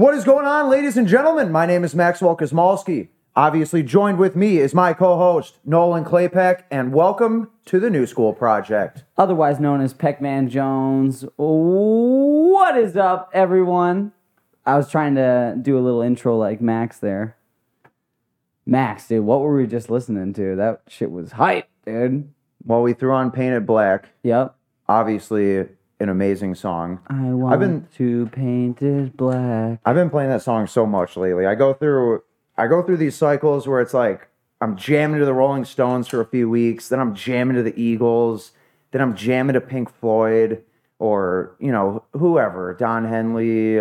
What is going on, ladies and gentlemen? My name is Maxwell Kozmalski. Obviously, joined with me is my co-host, Nolan Claypeck, and welcome to the New School Project. Otherwise known as Peckman Jones. What is up, everyone? I was trying to do a little intro like Max there. Max, dude, what were we just listening to? That shit was hype, dude. Well, we threw on Painted Black. Yep. Obviously, an amazing song. I've been painted black. I've been playing that song so much lately. I go through these cycles where it's like I'm jamming to the Rolling Stones for a few weeks, then I'm jamming to the Eagles, then I'm jamming to Pink Floyd or, you know, whoever, Don Henley.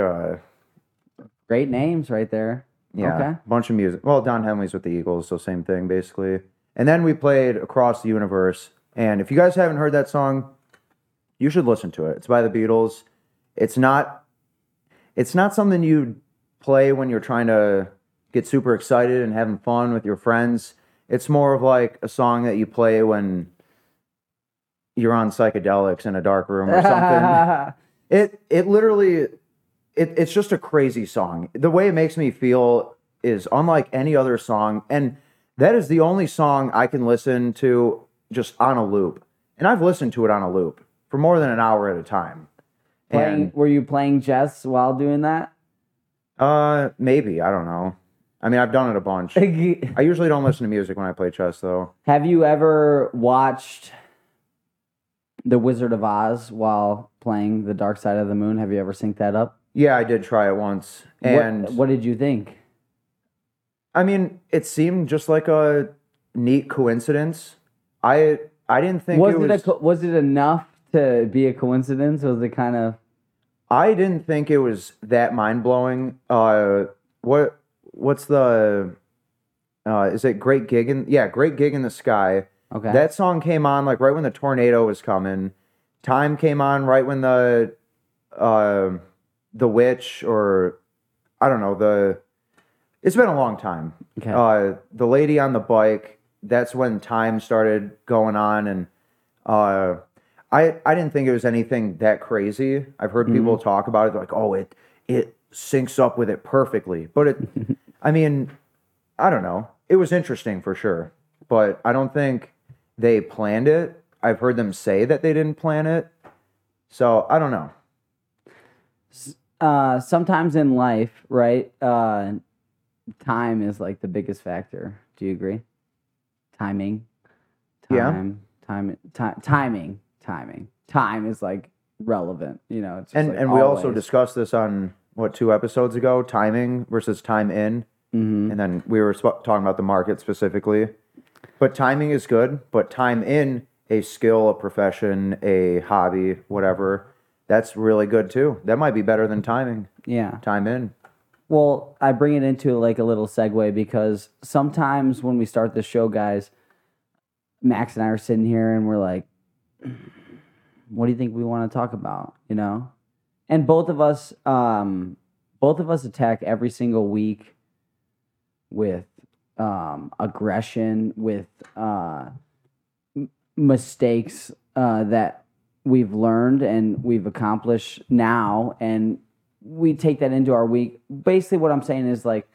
Great names right there. Yeah, okay. Bunch of music. Well, Don Henley's with the Eagles, so same thing basically. And then we played Across the Universe. And if you guys haven't heard that song, you should listen to it. It's by the Beatles. It's not something you play when you're trying to get super excited and having fun with your friends. It's more of like a song that you play when you're on psychedelics in a dark room or something. It's just a crazy song. The way it makes me feel is unlike any other song, and that is the only song I can listen to just on a loop. And I've listened to it on a loop for more than an hour at a time. Were you playing chess while doing that? Maybe. I don't know. I mean, I've done it a bunch. I usually don't listen to music when I play chess, though. Have you ever watched The Wizard of Oz while playing The Dark Side of the Moon? Have you ever synced that up? Yeah, I did try it once. And what did you think? I mean, it seemed just like a neat coincidence. I didn't think was it enough to be a coincidence? Was it kind of... I didn't think it was that mind-blowing. What's the... is it Great Gig in... Yeah, Great Gig in the Sky. Okay. That song came on like right when the tornado was coming. Time came on right when the witch or... I don't know, the... It's been a long time. Okay. The lady on the bike, that's when time started going on, and... I didn't think it was anything that crazy. I've heard people talk about it. They're like, oh, it syncs up with it perfectly. But it, I mean, I don't know. It was interesting for sure. But I don't think they planned it. I've heard them say that they didn't plan it. So I don't know. Sometimes in life, right, time is like the biggest factor. Do you agree? Timing. Time is like relevant, you know. It's just and we also discussed this on two episodes ago: timing versus time in. Mm-hmm. And then we were talking about the market specifically. But timing is good, but time in a skill, a profession, a hobby, whatever, that's really good too. That might be better than timing. Yeah, time in. Well, I bring it into like a little segue because sometimes when we start the show, guys, Max and I are sitting here and we're like, what do you think we want to talk about, you know? And both of us attack every single week with aggression, with mistakes that we've learned and we've accomplished now, and we take that into our week. Basically what I'm saying is, like,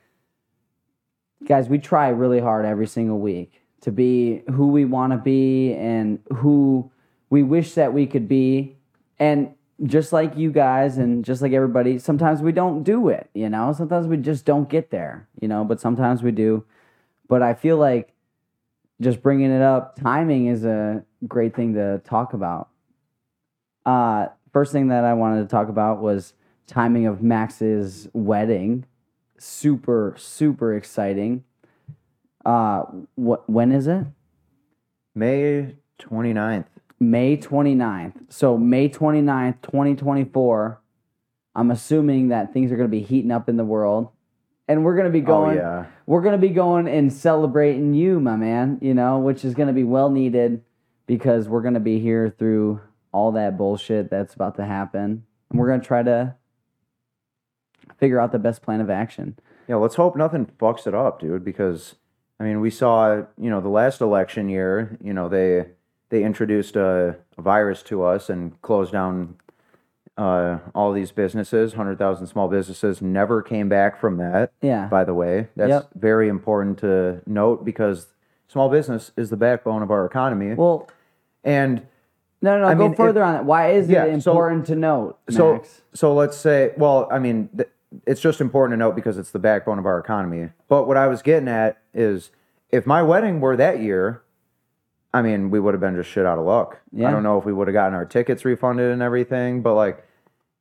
guys, we try really hard every single week to be who we want to be and who we wish that we could be. And just like you guys and just like everybody, sometimes we don't do it, you know? Sometimes we just don't get there, you know? But sometimes we do. But I feel like just bringing it up, timing is a great thing to talk about. First thing that I wanted to talk about was timing of Max's wedding. Super, super exciting. When is it? May 29th. May 29th. So May 29th, 2024, I'm assuming that things are going to be heating up in the world. And we're going to be going and celebrating you, my man, you know, which is going to be well needed because we're going to be here through all that bullshit that's about to happen. And we're going to try to figure out the best plan of action. Yeah, let's hope nothing fucks it up, dude, because, I mean, we saw, you know, the last election year, you know, they introduced a virus to us and closed down all these businesses, 100,000 small businesses, never came back from that. Yeah. By the way, that's very important to note because small business is the backbone of our economy. Well, and go further on that. Why is it important to note, Max? So let's say, well, I mean, it's just important to note because it's the backbone of our economy. But what I was getting at is if my wedding were that year, I mean, we would have been just shit out of luck. Yeah. I don't know if we would have gotten our tickets refunded and everything, but like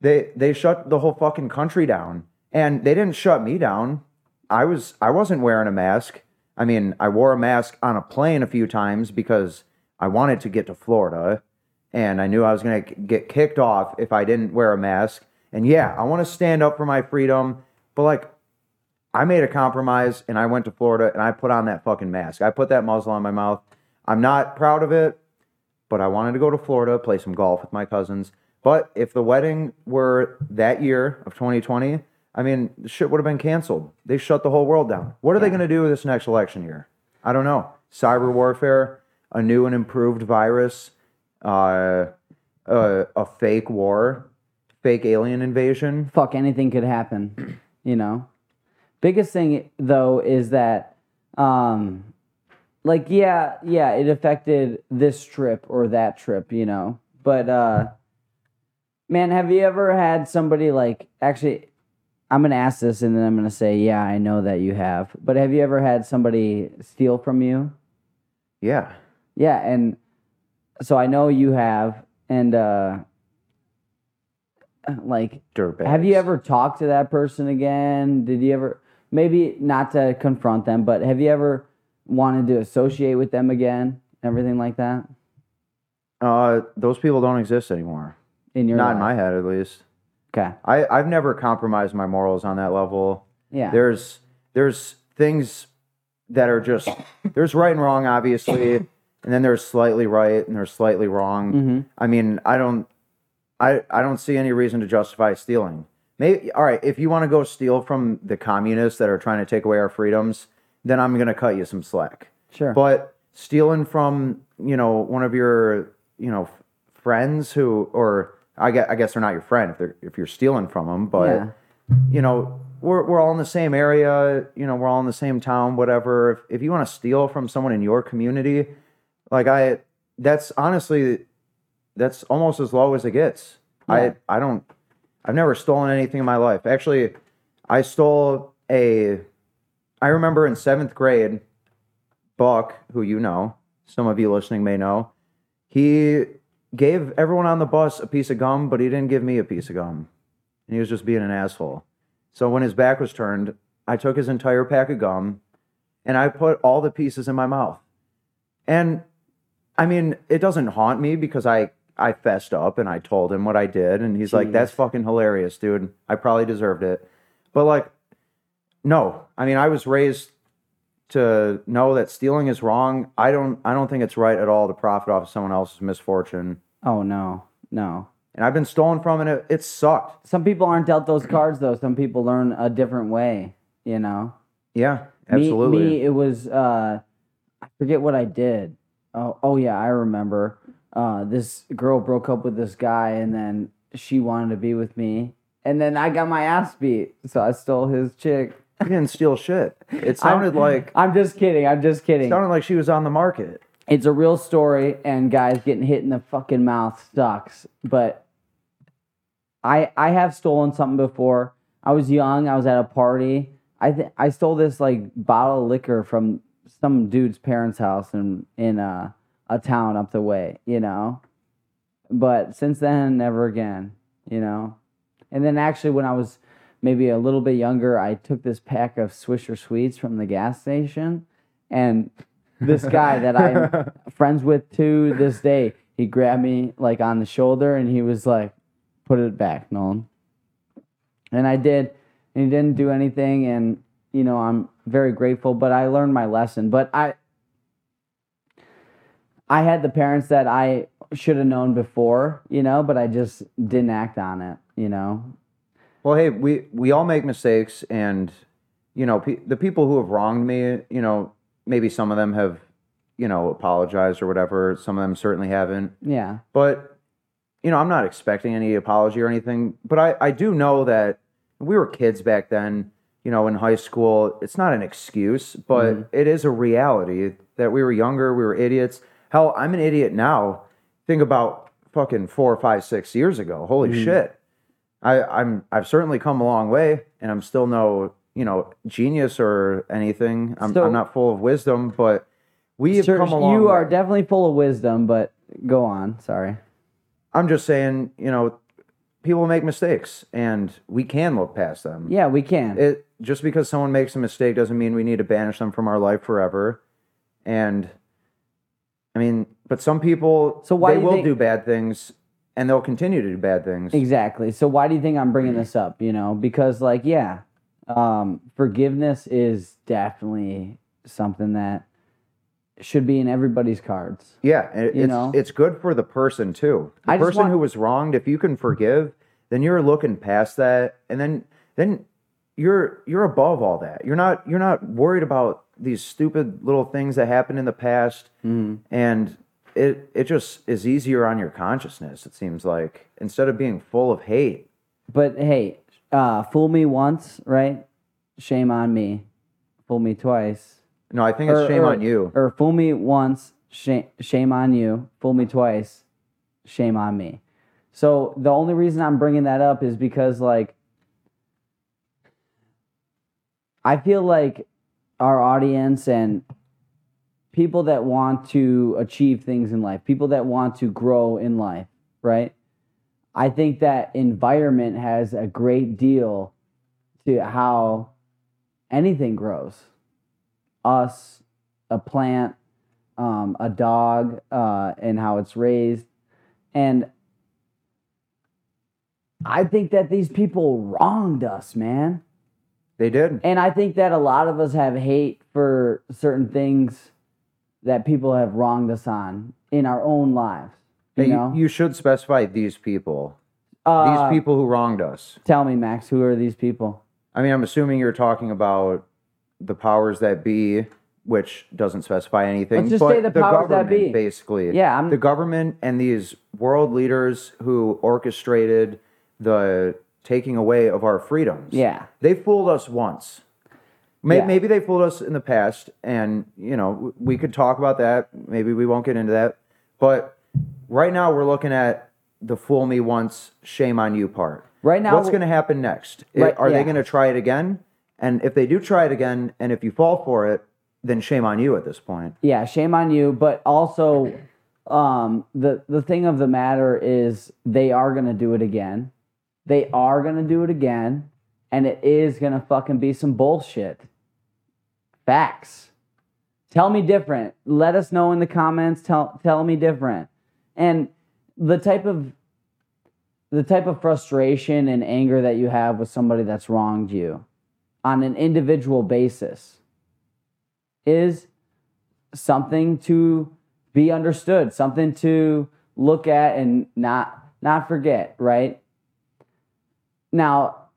they shut the whole fucking country down, and they didn't shut me down. I wasn't wearing a mask. I mean, I wore a mask on a plane a few times because I wanted to get to Florida, and I knew I was going to get kicked off if I didn't wear a mask. And yeah, I want to stand up for my freedom, but like I made a compromise and I went to Florida and I put on that fucking mask. I put that muzzle on my mouth. I'm not proud of it, but I wanted to go to Florida, play some golf with my cousins. But if the wedding were that year of 2020, I mean, shit would have been canceled. They shut the whole world down. What are they going to do with this next election year? I don't know. Cyber warfare, a new and improved virus, a fake war, fake alien invasion. Fuck, anything could happen, you know? Biggest thing, though, is that... it affected this trip or that trip, you know. But, man, have you ever had somebody like... Actually, I'm going to ask this, and then I'm going to say, yeah, I know that you have. But have you ever had somebody steal from you? Yeah. Yeah, and so I know you have, and, dirtbags. Have you ever talked to that person again? Did you ever... Maybe not to confront them, but have you ever... wanted to associate with them again, everything like that? Those people don't exist anymore. In your life? Not in my head, at least. Okay. I've never compromised my morals on that level. Yeah. There's things that are just... There's right and wrong, obviously, and then there's slightly right and there's slightly wrong. Mm-hmm. I mean, I don't see any reason to justify stealing. Maybe, all right, if you want to go steal from the communists that are trying to take away our freedoms... then I'm going to cut you some slack. Sure. But stealing from, you know, one of your, you know, friends who, or I guess they're not your friend if you're stealing from them, but, you know, we're all in the same area, you know, we're all in the same town, whatever. If you want to steal from someone in your community, like that's almost as low as it gets. Yeah. I've never stolen anything in my life. Actually, I remember in 7th grade, Buck, who you know, some of you listening may know, he gave everyone on the bus a piece of gum, but he didn't give me a piece of gum. And he was just being an asshole. So when his back was turned, I took his entire pack of gum, and I put all the pieces in my mouth. And, I mean, it doesn't haunt me because I fessed up and I told him what I did, and he's like, that's fucking hilarious, dude. I probably deserved it. But, like... No, I mean, I was raised to know that stealing is wrong. I don't think it's right at all to profit off of someone else's misfortune. Oh, no. And I've been stolen from, and it sucked. Some people aren't dealt those cards, though. Some people learn a different way, you know? Yeah, absolutely. Me it was, I forget what I did. Oh yeah, I remember. This girl broke up with this guy, and then she wanted to be with me. And then I got my ass beat, so I stole his chick. You didn't steal shit. It sounded I'm just kidding. It sounded like she was on the market. It's a real story, and guys, getting hit in the fucking mouth sucks. But I have stolen something before. I was young. I was at a party. I stole this like bottle of liquor from some dude's parents' house in a town up the way, you know. But since then, never again, you know. And then actually when I was maybe a little bit younger, I took this pack of Swisher Sweets from the gas station. And this guy that I'm friends with to this day, he grabbed me like on the shoulder and he was like, put it back, Nolan. And I did. And he didn't do anything. And, you know, I'm very grateful. But I learned my lesson. But I had the parents that I should have known before, you know, but I just didn't act on it. You know, well, hey, we all make mistakes, and you know, the people who have wronged me, you know, maybe some of them have, you know, apologized or whatever. Some of them certainly haven't. Yeah. But you know, I'm not expecting any apology or anything, but I do know that we were kids back then, you know, in high school. It's not an excuse, but it is a reality that we were younger, we were idiots. Hell, I'm an idiot now. Think about fucking 4, 5, 6 years ago. Holy shit. I've certainly come a long way, and I'm still no, you know, genius or anything. I'm not full of wisdom, but we have come a long way. You are definitely full of wisdom, but go on. Sorry. I'm just saying, you know, people make mistakes, and we can look past them. Yeah, we can. It just because someone makes a mistake doesn't mean we need to banish them from our life forever. And I mean, but some people, they will do bad things, and they'll continue to do bad things. Exactly. So why do you think I'm bringing this up? You know, because like, yeah, forgiveness is definitely something that should be in everybody's cards. Yeah. It's good for the person too. The person who was wronged, if you can forgive, then you're looking past that. And then you're above all that. You're not worried about these stupid little things that happened in the past. And it just is easier on your consciousness, it seems like, instead of being full of hate. But hey, fool me once, right? Shame on me. Fool me twice. No, I think it's shame on you. Or fool me once, shame on you. Fool me twice, shame on me. So the only reason I'm bringing that up is because, like, I feel like our audience and people that want to achieve things in life, people that want to grow in life, right? I think that environment has a great deal to how anything grows. Us, a plant, a dog, and how it's raised. And I think that these people wronged us, man. They did. And I think that a lot of us have hate for certain things that people have wronged us on in our own lives. You know? You should specify these people. These people who wronged us. Tell me, Max, who are these people? I mean, I'm assuming you're talking about the powers that be, which doesn't specify anything. Let's just say the powers that be. Basically. Yeah, the government and these world leaders who orchestrated the taking away of our freedoms. Yeah. They fooled us once. Maybe they fooled us in the past, and, you know, we could talk about that. Maybe we won't get into that. But right now we're looking at the fool me once, shame on you part. Right now, what's going to happen next? Are they going to try it again? And if they do try it again, and if you fall for it, then shame on you at this point. Yeah, shame on you. But also, the thing of the matter is they are going to do it again. They are going to do it again, and it is going to fucking be some bullshit. Facts. Tell me different. Let us know in the comments. Tell me different. And the type of frustration and anger that you have with somebody that's wronged you on an individual basis is something to be understood, something to look at and not forget, right? Now,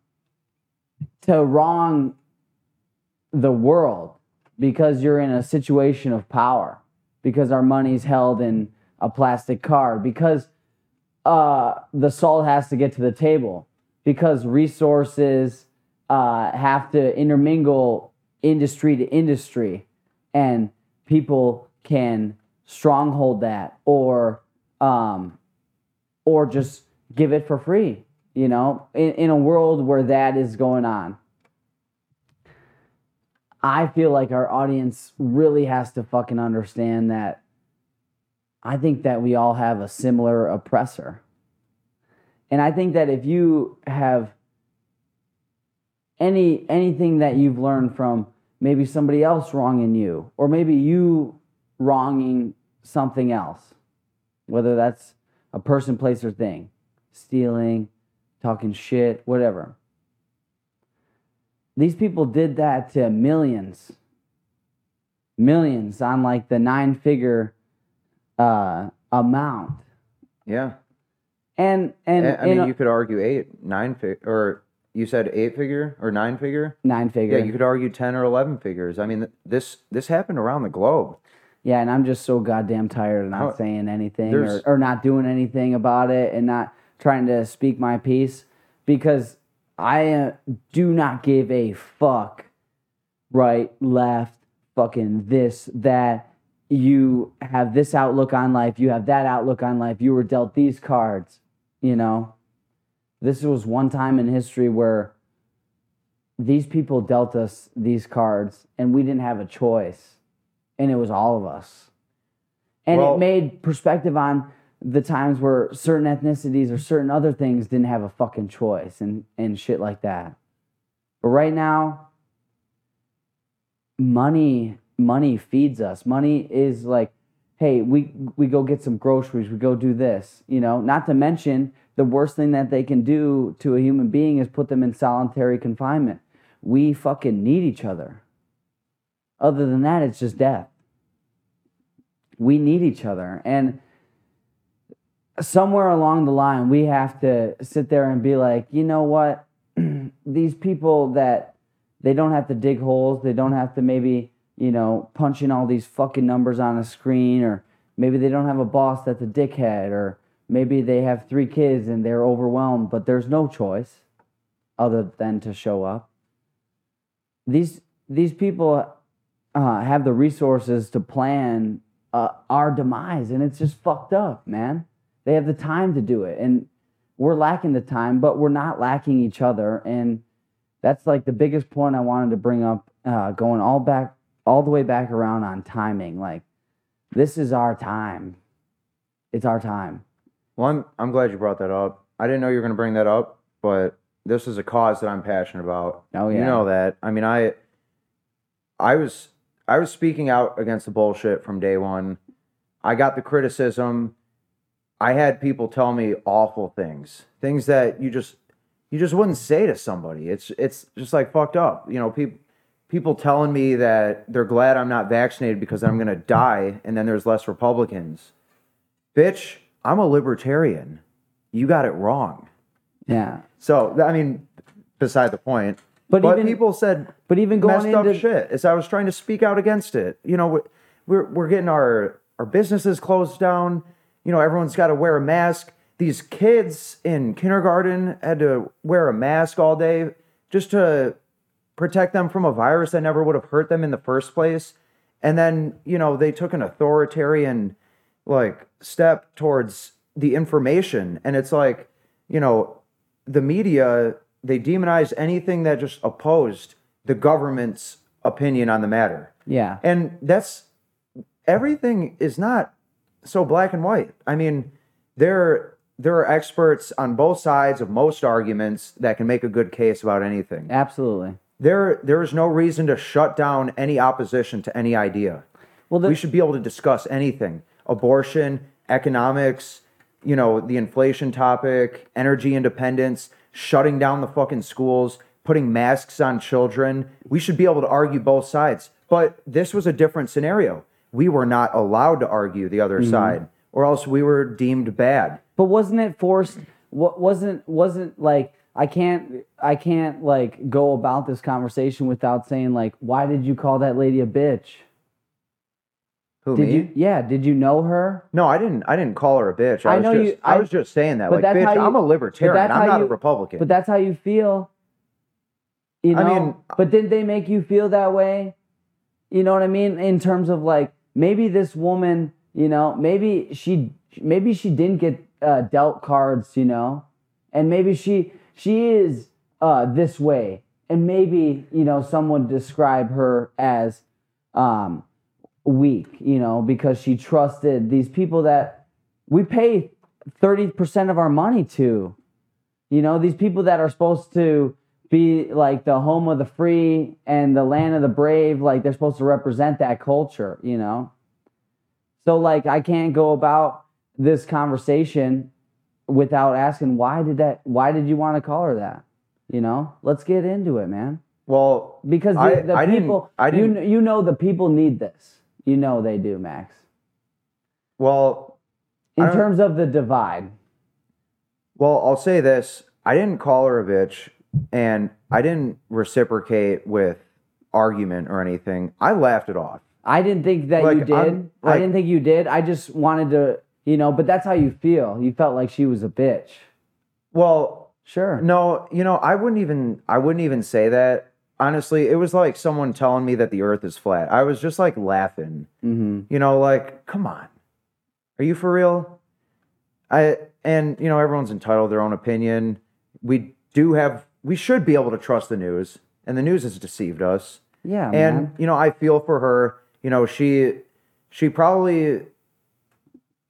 to wrong the world because you're in a situation of power, because our money's held in a plastic card, because the salt has to get to the table, because resources have to intermingle industry to industry, and people can stronghold that or just give it for free, you know, in a world where that is going on. I feel like our audience really has to fucking understand that I think that we all have a similar oppressor. And I think that if you have anything that you've learned from maybe somebody else wronging you, or maybe you wronging something else, whether that's a person, place, or thing, stealing, talking shit, whatever. These people did that to millions on like the 9-figure amount. Yeah. And I mean, you could argue 8, 9 figure, or you said 8-figure or 9-figure? 9-figure. Yeah, you could argue 10 or 11 figures. I mean, this happened around the globe. Yeah, and I'm just so goddamn tired of not saying anything or not doing anything about it and not trying to speak my piece because I do not give a fuck right, left, fucking this, that. You have this outlook on life. You have that outlook on life. You were dealt these cards, you know. This was one time in history where these people dealt us these cards and we didn't have a choice. And it was all of us. And it made perspective on the times where certain ethnicities or certain other things didn't have a fucking choice and shit like that. But right now, money feeds us. Money is like, hey, we go get some groceries, we go do this, you know? Not to mention, the worst thing that they can do to a human being is put them in solitary confinement. We fucking need each other. Other than that, it's just death. We need each other. And somewhere along the line, we have to sit there and be like, you know what? These people that they don't have to dig holes, they don't have to maybe, you know, punching all these fucking numbers on a screen, or maybe they don't have a boss that's a dickhead, or maybe they have 3 kids and they're overwhelmed, but there's no choice other than to show up. These people have the resources to plan our demise, and it's just fucked up, man. They have the time to do it, and we're lacking the time, but we're not lacking each other, and that's like the biggest point I wanted to bring up, going all the way back around on timing. Like, this is our time. It's our time. Well, I'm glad you brought that up. I didn't know you were going to bring that up, but this is a cause that I'm passionate about. Oh yeah. You know that. I mean, I was speaking out against the bullshit from day one. I got the criticism. I had people tell me awful things. Things that you just wouldn't say to somebody. It's just like fucked up. You know, people telling me that they're glad I'm not vaccinated because I'm going to die and then there's less Republicans. Bitch, I'm a libertarian. You got it wrong. Yeah. So, I mean, beside the point. But even, people said but even going messed into, up shit as I was trying to speak out against it. You know, we're getting our businesses closed down. You know, everyone's got to wear a mask. These kids in kindergarten had to wear a mask all day just to protect them from a virus that never would have hurt them in the first place. And then, you know, they took an authoritarian, like, step towards the information. And it's like, you know, the media, they demonize anything that just opposed the government's opinion on the matter. Yeah. And that's, everything is not so black and white. I mean, there are experts on both sides of most arguments that can make a good case about anything. Absolutely. There is no reason to shut down any opposition to any idea. Well, we should be able to discuss anything. Abortion, economics, you know, the inflation topic, energy independence, shutting down the fucking schools, putting masks on children. We should be able to argue both sides. But this was a different scenario. We were not allowed to argue the other side, or else we were deemed bad. But wasn't it forced? Wasn't like, I can't like go about this conversation without saying, like, why did you call that lady a bitch? Who, did me? You? Yeah, did you know her? No, I didn't call her a bitch. I was just saying that. Like, bitch, I'm a libertarian. I'm not a Republican. But that's how you feel. You know. I mean, but did they make you feel that way? You know what I mean? In terms of, like, maybe this woman, you know, maybe she didn't get dealt cards, you know, and maybe she is this way, and maybe, you know, someone describe her as weak, you know, because she trusted these people that we pay 30% of our money to, you know, these people that are supposed to be like the home of the free and the land of the brave, like they're supposed to represent that culture, you know. So, like, I can't go about this conversation without asking, why did you want to call her that? You know, let's get into it, man. Well, because the people, you know, the people need this. You know, they do, Max. Well, in terms of the divide. Well, I'll say this. I didn't call her a bitch, and I didn't reciprocate with argument or anything. I laughed it off. I didn't think that you did. I didn't think you did. I just wanted to, you know, but that's how you feel. You felt like she was a bitch. Well, sure. No, you know, I wouldn't even say that. Honestly, it was like someone telling me that the earth is flat. I was just like laughing. Mm-hmm. You know, like, come on. Are you for real? And you know, everyone's entitled to their own opinion. We should be able to trust the news, and the news has deceived us. Yeah. And man, you know, I feel for her. You know, she probably,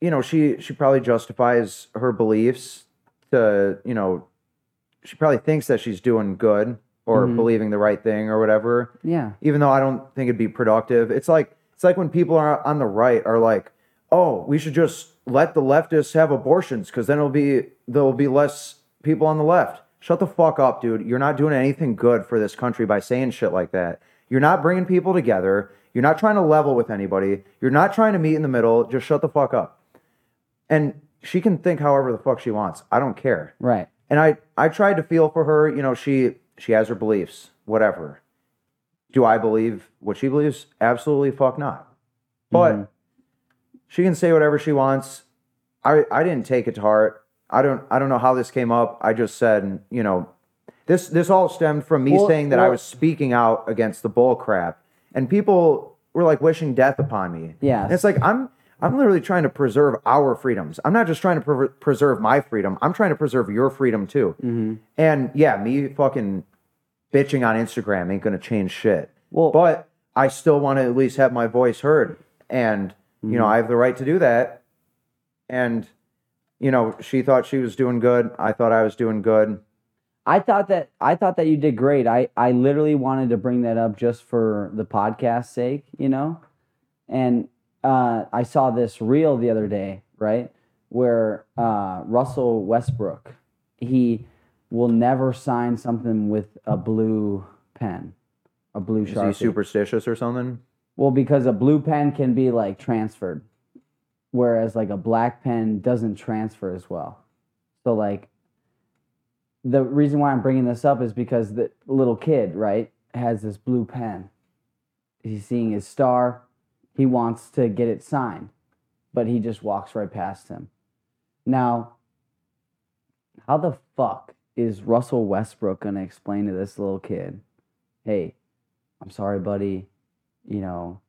you know, she probably justifies her beliefs to, you know, she probably thinks that she's doing good or mm-hmm. believing the right thing or whatever. Yeah. Even though I don't think it'd be productive. It's like when people are on the right are like, oh, we should just let the leftists have abortions because then there'll be less people on the left. Shut the fuck up, dude. You're not doing anything good for this country by saying shit like that. You're not bringing people together. You're not trying to level with anybody. You're not trying to meet in the middle. Just shut the fuck up. And she can think however the fuck she wants. I don't care. Right. And I tried to feel for her. You know, she has her beliefs, whatever. Do I believe what she believes? Absolutely fuck not. But mm-hmm. she can say whatever she wants. I didn't take it to heart. I don't know how this came up. I just said, you know, this all stemmed from me saying that I was speaking out against the bull crap, and people were like wishing death upon me. Yeah. And it's like I'm literally trying to preserve our freedoms. I'm not just trying to preserve my freedom. I'm trying to preserve your freedom too. Mm-hmm. And yeah, me fucking bitching on Instagram ain't gonna change shit. Well, but I still want to at least have my voice heard, and mm-hmm. you know, I have the right to do that. And you know, she thought she was doing good. I thought I was doing good. I thought that you did great. I literally wanted to bring that up just for the podcast's sake, you know? And I saw this reel the other day, right? Where Russell Westbrook, he will never sign something with a blue pen, a blue Sharpie. Is he superstitious or something? Well, because a blue pen can be like transferred, whereas like a black pen doesn't transfer as well. So like the reason why I'm bringing this up is because the little kid, right, has this blue pen. He's seeing his star. He wants to get it signed, but he just walks right past him. Now, how the fuck is Russell Westbrook going to explain to this little kid, hey, I'm sorry, buddy, you know,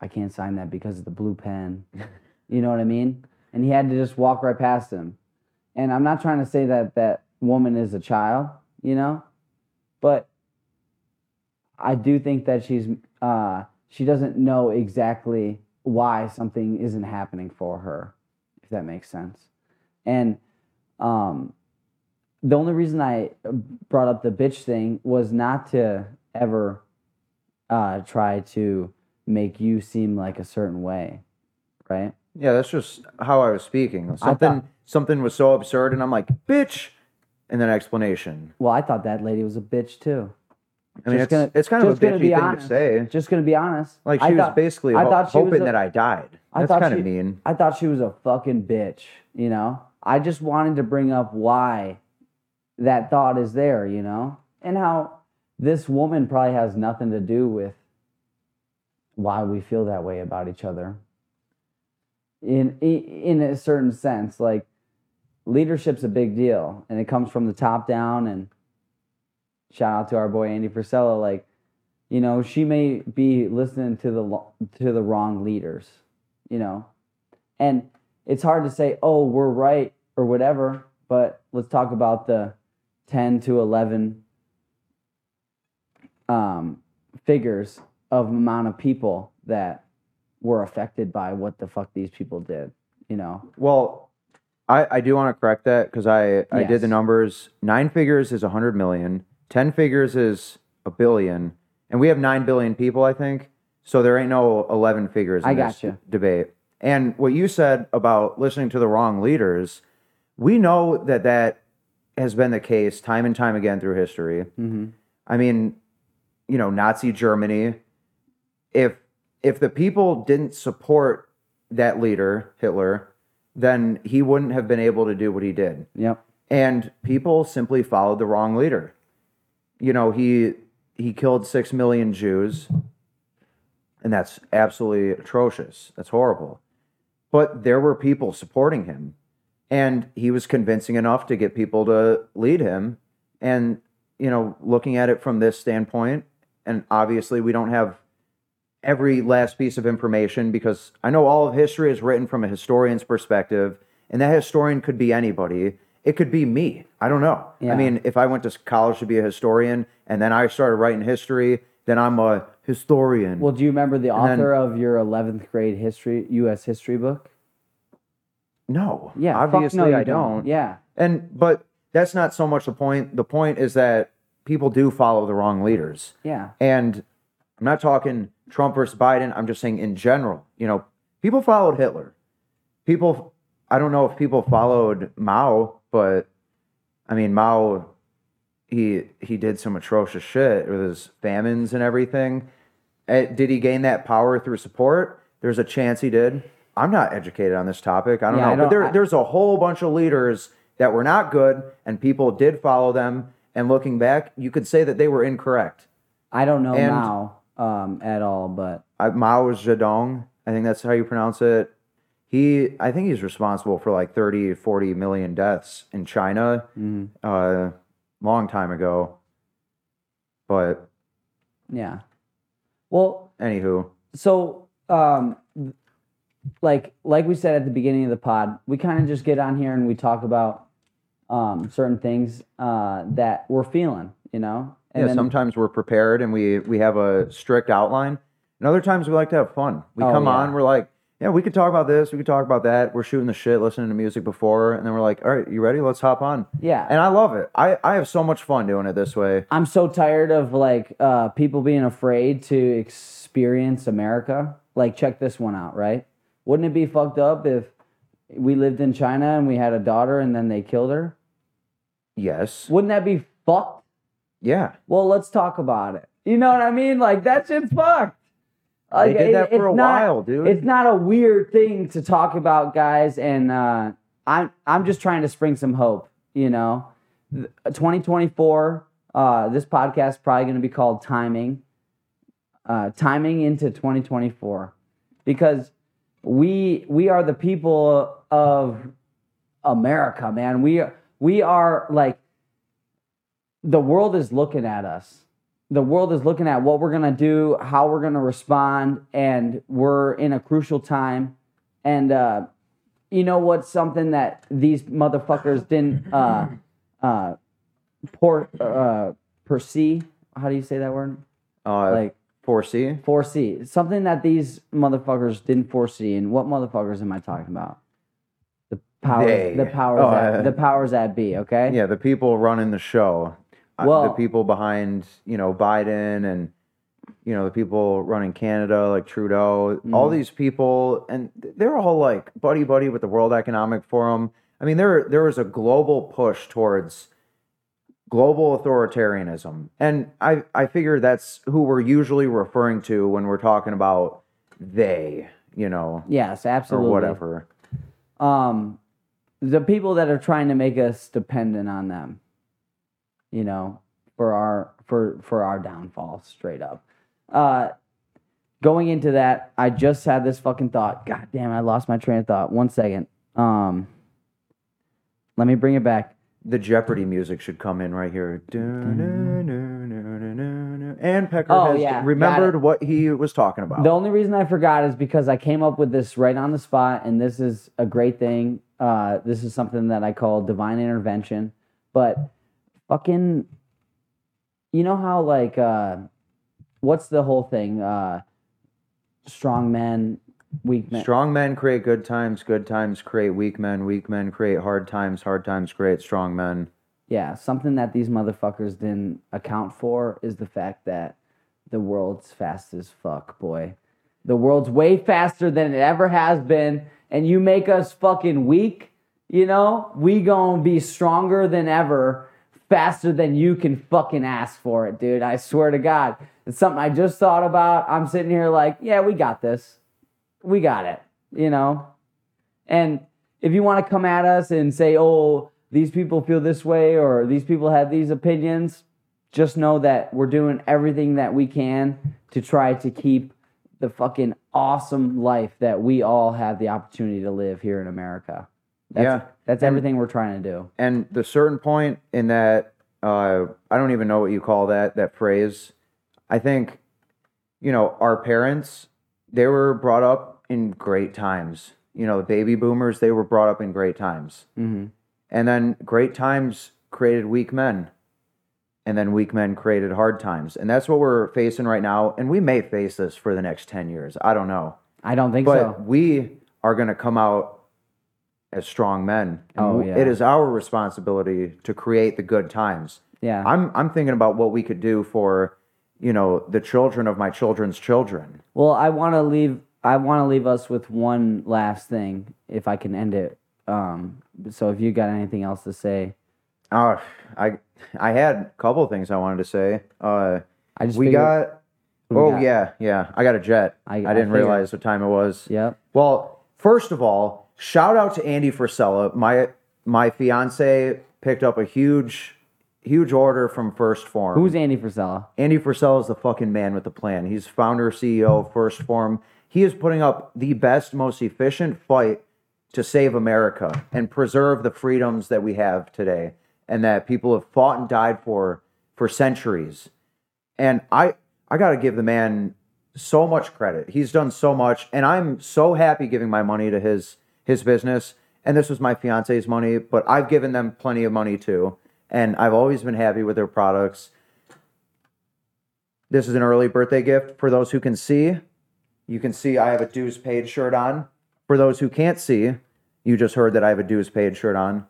I can't sign that because of the blue pen. You know what I mean? And he had to just walk right past him. And I'm not trying to say that that woman is a child, you know? But I do think that she's she doesn't know exactly why something isn't happening for her, if that makes sense. And the only reason I brought up the bitch thing was not to ever try to make you seem like a certain way, right? Yeah, that's just how I was speaking. Something was so absurd, and I'm like, bitch, and then explanation. Well, I thought that lady was a bitch, too. I mean, it's kind of a bitchy thing to say. Just going to be honest. Like, she was basically hoping that I died. That's kind of mean. I thought she was a fucking bitch, you know? I just wanted to bring up why that thought is there, you know? And how this woman probably has nothing to do with why we feel that way about each other. In a certain sense, like, leadership's a big deal, and it comes from the top down. And shout out to our boy Andy Frisella. Like, you know, she may be listening to the wrong leaders, you know, and it's hard to say, oh, we're right or whatever. But let's talk about the 10 to 11 figures of amount of people that were affected by what the fuck these people did, you know? Well, I do want to correct that because I did the numbers. 9 figures is 100 million. 10 figures is a billion. And we have 9 billion people, I think. So there ain't no 11 figures in this debate. And what you said about listening to the wrong leaders, we know that that has been the case time and time again through history. Mm-hmm. I mean, you know, Nazi Germany, if the people didn't support that leader, Hitler, then he wouldn't have been able to do what he did. Yep. And people simply followed the wrong leader. You know, he killed 6 million Jews. And that's absolutely atrocious. That's horrible. But there were people supporting him, and he was convincing enough to get people to lead him. And, you know, looking at it from this standpoint, and obviously we don't have every last piece of information, because I know all of history is written from a historian's perspective, and that historian could be anybody. It could be me. I don't know. Yeah. I mean, if I went to college to be a historian and then I started writing history, then I'm a historian. Well, do you remember the author of your 11th grade history, U.S. history book? No. Yeah. Obviously, no, I don't. Yeah. But that's not so much the point. The point is that people do follow the wrong leaders. Yeah. And I'm not talking Trump versus Biden. I'm just saying in general, you know, people followed Hitler. I don't know if people followed Mao, but I mean, Mao, he did some atrocious shit with his famines and everything. Did he gain that power through support? There's a chance he did. I'm not educated on this topic. I don't know. But there's a whole bunch of leaders that were not good, and people did follow them. And looking back, you could say that they were incorrect. I don't know Mao at all, but... Mao Zedong, I think that's how you pronounce it. I think he's responsible for like 30, 40 million deaths in China long time ago. But yeah. Well, anywho. So, like we said at the beginning of the pod, we kind of just get on here and we talk about certain things that we're feeling, you know? And sometimes we're prepared and we have a strict outline. And other times we like to have fun. We come on, we're like, yeah, we could talk about this. We could talk about that. We're shooting the shit, listening to music before, and then we're like, all right, you ready? Let's hop on. Yeah. And I love it. I have so much fun doing it this way. I'm so tired of, like, people being afraid to experience America. Like, check this one out, right? Wouldn't it be fucked up if we lived in China and we had a daughter and then they killed her? Yes. Wouldn't that be fucked? Yeah. Well, let's talk about it. You know what I mean? Like, that shit's fucked. Like, they did that for a while, dude. It's not a weird thing to talk about, guys, and I'm just trying to spring some hope, you know. 2024, this podcast is probably going to be called Timing into 2024, because we are the people of America, man. We are like, the world is looking at us. The world is looking at what we're going to do, how we're going to respond, and we're in a crucial time. And you know what's something that these motherfuckers didn't foresee? How do you say that word? Foresee? Foresee. Something that these motherfuckers didn't foresee. And what motherfuckers am I talking about? The powers that be, okay? Yeah, the people running the show. Well, the people behind, you know, Biden and, you know, the people running Canada, like Trudeau, all these people, and they're all like buddy with the World Economic Forum. I mean, there was a global push towards global authoritarianism. And I figure that's who we're usually referring to when we're talking about they, you know. Yes, absolutely. Or whatever. The people that are trying to make us dependent on them, you know, for our downfall, straight up. Going into that, I just had this fucking thought. God damn, I lost my train of thought. One second. Let me bring it back. The Jeopardy music should come in right here. And Pecker has remembered what he was talking about. The only reason I forgot is because I came up with this right on the spot, and this is a great thing. This is something that I call divine intervention. But fucking, you know how, like, what's the whole thing? Strong men, weak men. Strong men create good times create weak men create hard times create strong men. Yeah, something that these motherfuckers didn't account for is the fact that the world's fast as fuck, boy. The world's way faster than it ever has been, and you make us fucking weak, you know? We gonna be stronger than ever. Faster than you can fucking ask for it, dude. I swear to God. It's something I just thought about. I'm sitting here like, yeah, we got this. We got it, you know? And if you want to come at us and say, oh, these people feel this way or these people have these opinions, just know that we're doing everything that we can to try to keep the fucking awesome life that we all have the opportunity to live here in America. That's everything we're trying to do. And the certain point in that, I don't even know what you call that phrase. I think, you know, our parents, they were brought up in great times. You know, the baby boomers, they were brought up in great times. Mm-hmm. And then great times created weak men. And then weak men created hard times. And that's what we're facing right now. And we may face this for the next 10 years. I don't know. I don't think so. But we are going to come out as strong men. And it is our responsibility to create the good times. Yeah. I'm thinking about what we could do for, you know, the children of my children's children. Well, I want to leave us with one last thing, if I can end it. So if you got anything else to say. I had a couple of things I wanted to say. I got a jet. I didn't realize what time it was. Yeah. Well, first of all, shout out to Andy Frisella. My fiance picked up a huge order from First Form. Who's Andy Frisella? Andy Frisella is the fucking man with the plan. He's founder, CEO of First Form. He is putting up the best, most efficient fight to save America and preserve the freedoms that we have today, and that people have fought and died for centuries. And I got to give the man so much credit. He's done so much, and I'm so happy giving my money to his business. And this was my fiance's money, but I've given them plenty of money too, and I've always been happy with their products. This is an early birthday gift for those who can see. You can see I have a dues paid shirt on. For those who can't see, you just heard that I have a dues paid shirt on.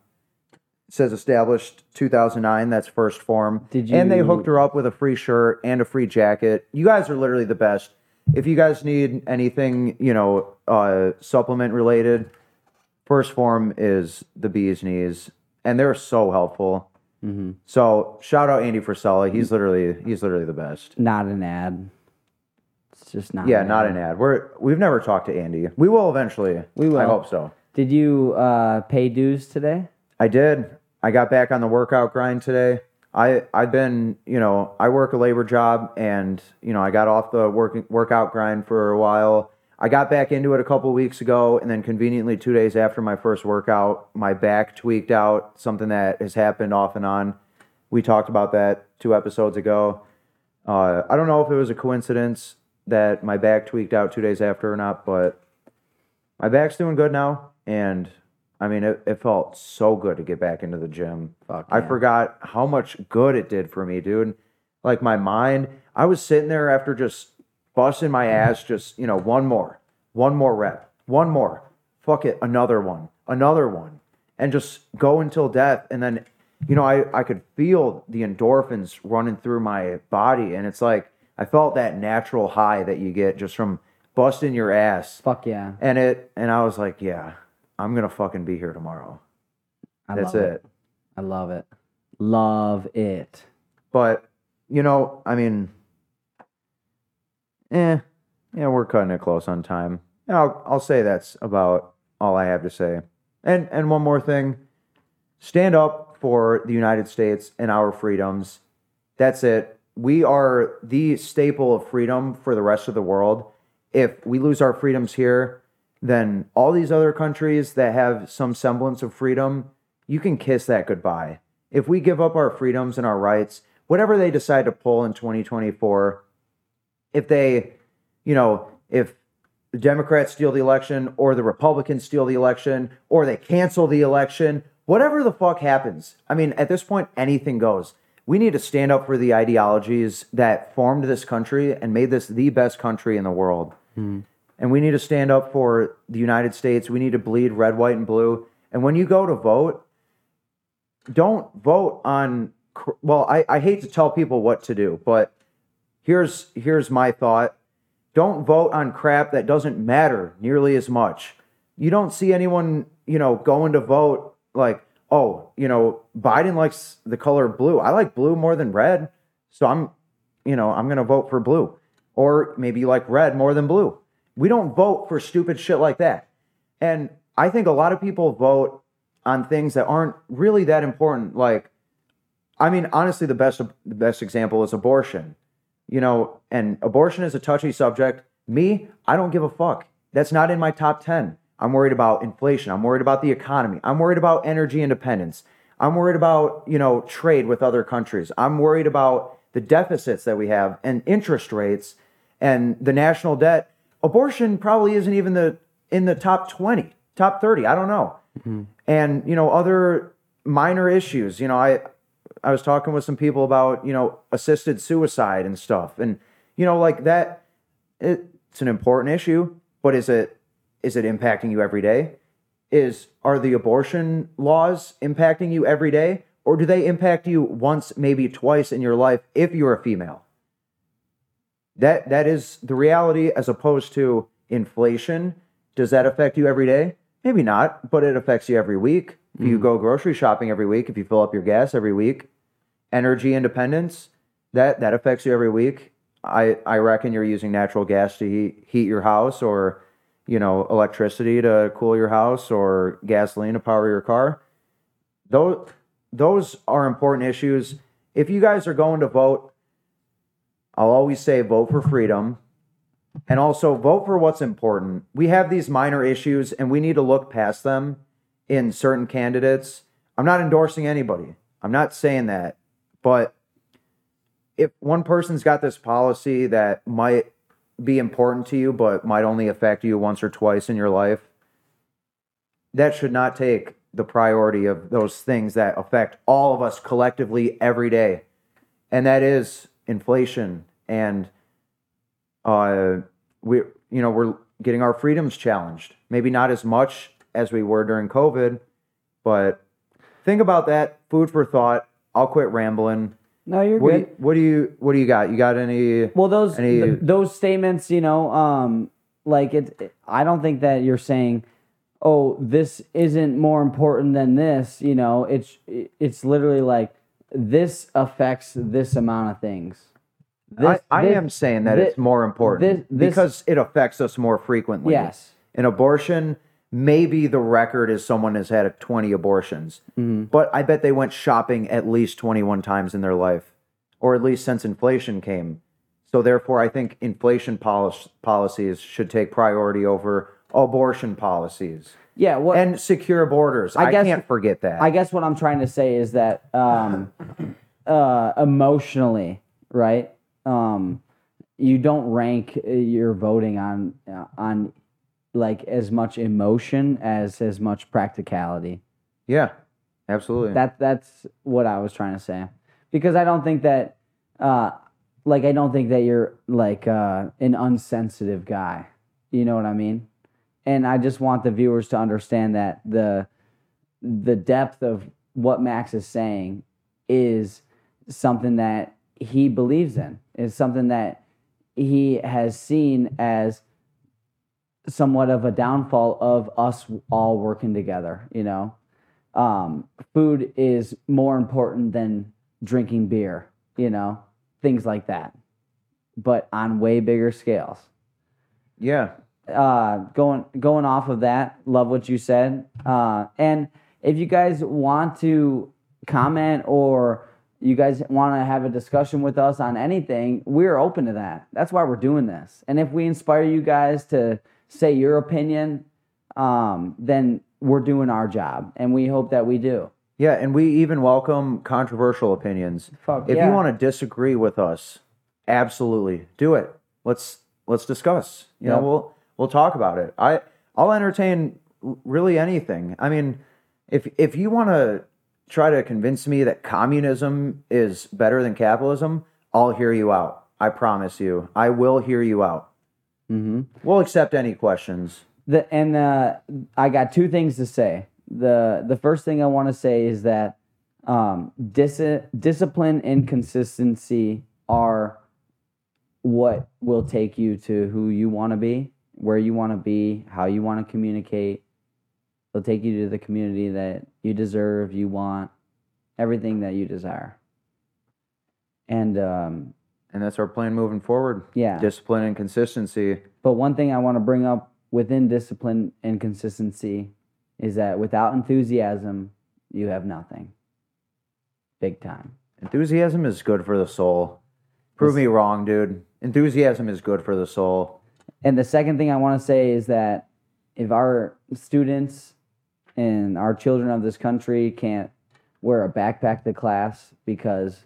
It says established 2009. That's First Form. And they hooked her up with a free shirt and a free jacket. You guys are literally the best. If you guys need anything, you know, supplement related, First Form is the bee's knees, and they're so helpful. Mm-hmm. So shout out Andy Frisella. He's literally the best. Not an ad. It's just not. Yeah, not an ad. We've never talked to Andy. We will eventually. We will. I hope so. Did you pay dues today? I did. I got back on the workout grind today. I've been, you know, I work a labor job, and, you know, I got off the workout grind for a while. I got back into it a couple weeks ago, and then conveniently 2 days after my first workout, my back tweaked out, something that has happened off and on. We talked about that 2 episodes ago. I don't know if it was a coincidence that my back tweaked out 2 days after or not, but my back's doing good now, and I mean, it felt so good to get back into the gym. Fuck, I forgot how much good it did for me, dude. Like, my mind, I was sitting there after just busting my ass, just, you know, one more rep, one more, fuck it, another one, and just go until death. And then, you know, I could feel the endorphins running through my body, and it's like, I felt that natural high that you get just from busting your ass. Fuck yeah. And I was like, yeah. I'm going to fucking be here tomorrow. That's it. I love it. Love it. But, you know, I mean, yeah, we're cutting it close on time. I'll say that's about all I have to say. And one more thing. Stand up for the United States and our freedoms. That's it. We are the staple of freedom for the rest of the world. If we lose our freedoms here, then all these other countries that have some semblance of freedom, you can kiss that goodbye. If we give up our freedoms and our rights, whatever they decide to pull in 2024, if the Democrats steal the election, or the Republicans steal the election, or they cancel the election, whatever the fuck happens, I mean, at this point, anything goes. We need to stand up for the ideologies that formed this country and made this the best country in the world. Mm. And we need to stand up for the United States. We need to bleed red, white, and blue. And when you go to vote, don't vote on... Well, I hate to tell people what to do, but here's my thought. Don't vote on crap that doesn't matter nearly as much. You don't see anyone, you know, going to vote like, oh, you know, Biden likes the color blue. I like blue more than red, so I'm going to vote for blue. Or maybe you like red more than blue. We don't vote for stupid shit like that. And I think a lot of people vote on things that aren't really that important. Like, I mean, honestly, the best example is abortion. You know, and abortion is a touchy subject. Me, I don't give a fuck. That's not in my top 10. I'm worried about inflation. I'm worried about the economy. I'm worried about energy independence. I'm worried about, trade with other countries. I'm worried about the deficits that we have and interest rates and the national debt. Abortion probably isn't even in the top 20, top 30. I don't know. Mm-hmm. And, other minor issues. I was talking with some people about, assisted suicide and stuff. And, like that, it's an important issue, but is it impacting you every day? Are the abortion laws impacting you every day? Or do they impact you once, maybe twice in your life if you're a female? That is the reality, as opposed to inflation. Does that affect you every day? Maybe not, but it affects you every week. If you go grocery shopping every week, if you fill up your gas every week, energy independence, that affects you every week. I reckon you're using natural gas to heat your house, or electricity to cool your house, or gasoline to power your car. Those are important issues. If you guys are going to vote, I'll always say vote for freedom, and also vote for what's important. We have these minor issues and we need to look past them in certain candidates. I'm not endorsing anybody. I'm not saying that. But if one person's got this policy that might be important to you, but might only affect you once or twice in your life, that should not take the priority of those things that affect all of us collectively every day. And that is inflation, and we're getting our freedoms challenged. Maybe not as much as we were during COVID, but think about that. Food for thought. I'll quit rambling. No, you're good. What do you got? You got any? Well, those statements, I don't think that you're saying, oh, this isn't more important than this. It's literally like, this affects this amount of things. I am saying that it's more important because it affects us more frequently. Yes. An abortion, maybe the record is someone has had 20 abortions, but I bet they went shopping at least 21 times in their life, or at least since inflation came. So therefore, I think inflation policies should take priority over abortion policies. Yeah, and secure borders. I can't forget that. I guess what I'm trying to say is that emotionally, right? You don't rank your voting on like as much emotion as much practicality. Yeah, absolutely. That's what I was trying to say, because I don't think that you're like an unsensitive guy. You know what I mean? And I just want the viewers to understand that the depth of what Max is saying is something that he believes in. It's something that he has seen as somewhat of a downfall of us all working together. Food is more important than drinking beer, things like that, but on way bigger scales. Yeah. Going off of that, love what you said. And if you guys want to comment, or you guys want to have a discussion with us on anything, we're open to that. That's why we're doing this. And if we inspire you guys to say your opinion, then we're doing our job, and we hope that we do. Yeah, and we even welcome controversial opinions. If you want to disagree with us, absolutely do it. Let's discuss. We'll talk about it. I'll entertain really anything. I mean, if you want to try to convince me that communism is better than capitalism, I'll hear you out. I promise you. I will hear you out. Mm-hmm. We'll accept any questions. I got two things to say. The first thing I want to say is that discipline and consistency are what will take you to who you want to be, where you want to be, how you want to communicate. They'll take you to the community that you deserve, you want, everything that you desire. And that's our plan moving forward. Yeah. Discipline and consistency. But one thing I want to bring up within discipline and consistency is that without enthusiasm, you have nothing. Big time. Enthusiasm is good for the soul. Prove me wrong, dude. Enthusiasm is good for the soul. And the second thing I want to say is that if our students and our children of this country can't wear a backpack to class because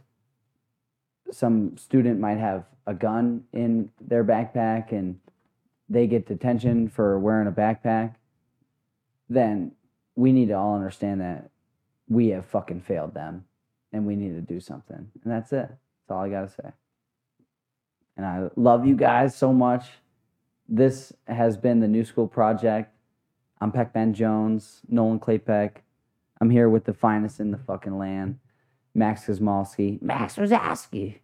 some student might have a gun in their backpack and they get detention for wearing a backpack, then we need to all understand that we have fucking failed them and we need to do something. And that's it. That's all I got to say. And I love you guys so much. This has been the New School Project. I'm Peckman Jones, Nolan Claypeck. I'm here with the finest in the fucking land, Max Kozmalski. Max Kozmalski.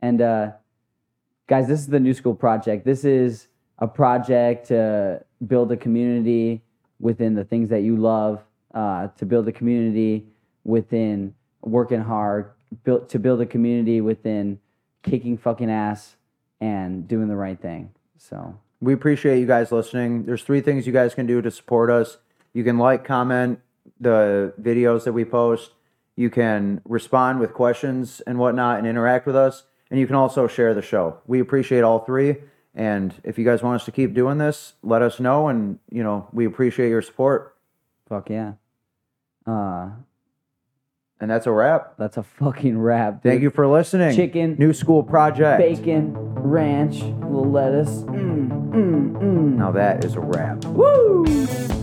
And guys, this is the New School Project. This is a project to build a community within the things that you love, to build a community within working hard, to build a community within kicking fucking ass and doing the right thing. So we appreciate you guys listening. There's three things you guys can do to support us. You can like, comment the videos that we post. You can respond with questions and whatnot and interact with us. And you can also share the show. We appreciate all three. And if you guys want us to keep doing this, let us know. And, you know, we appreciate your support. Fuck yeah. And that's a wrap. That's a fucking wrap, dude. Thank you for listening. Chicken. New School Project. Bacon. Ranch. Little lettuce. Now that is a wrap. Woo!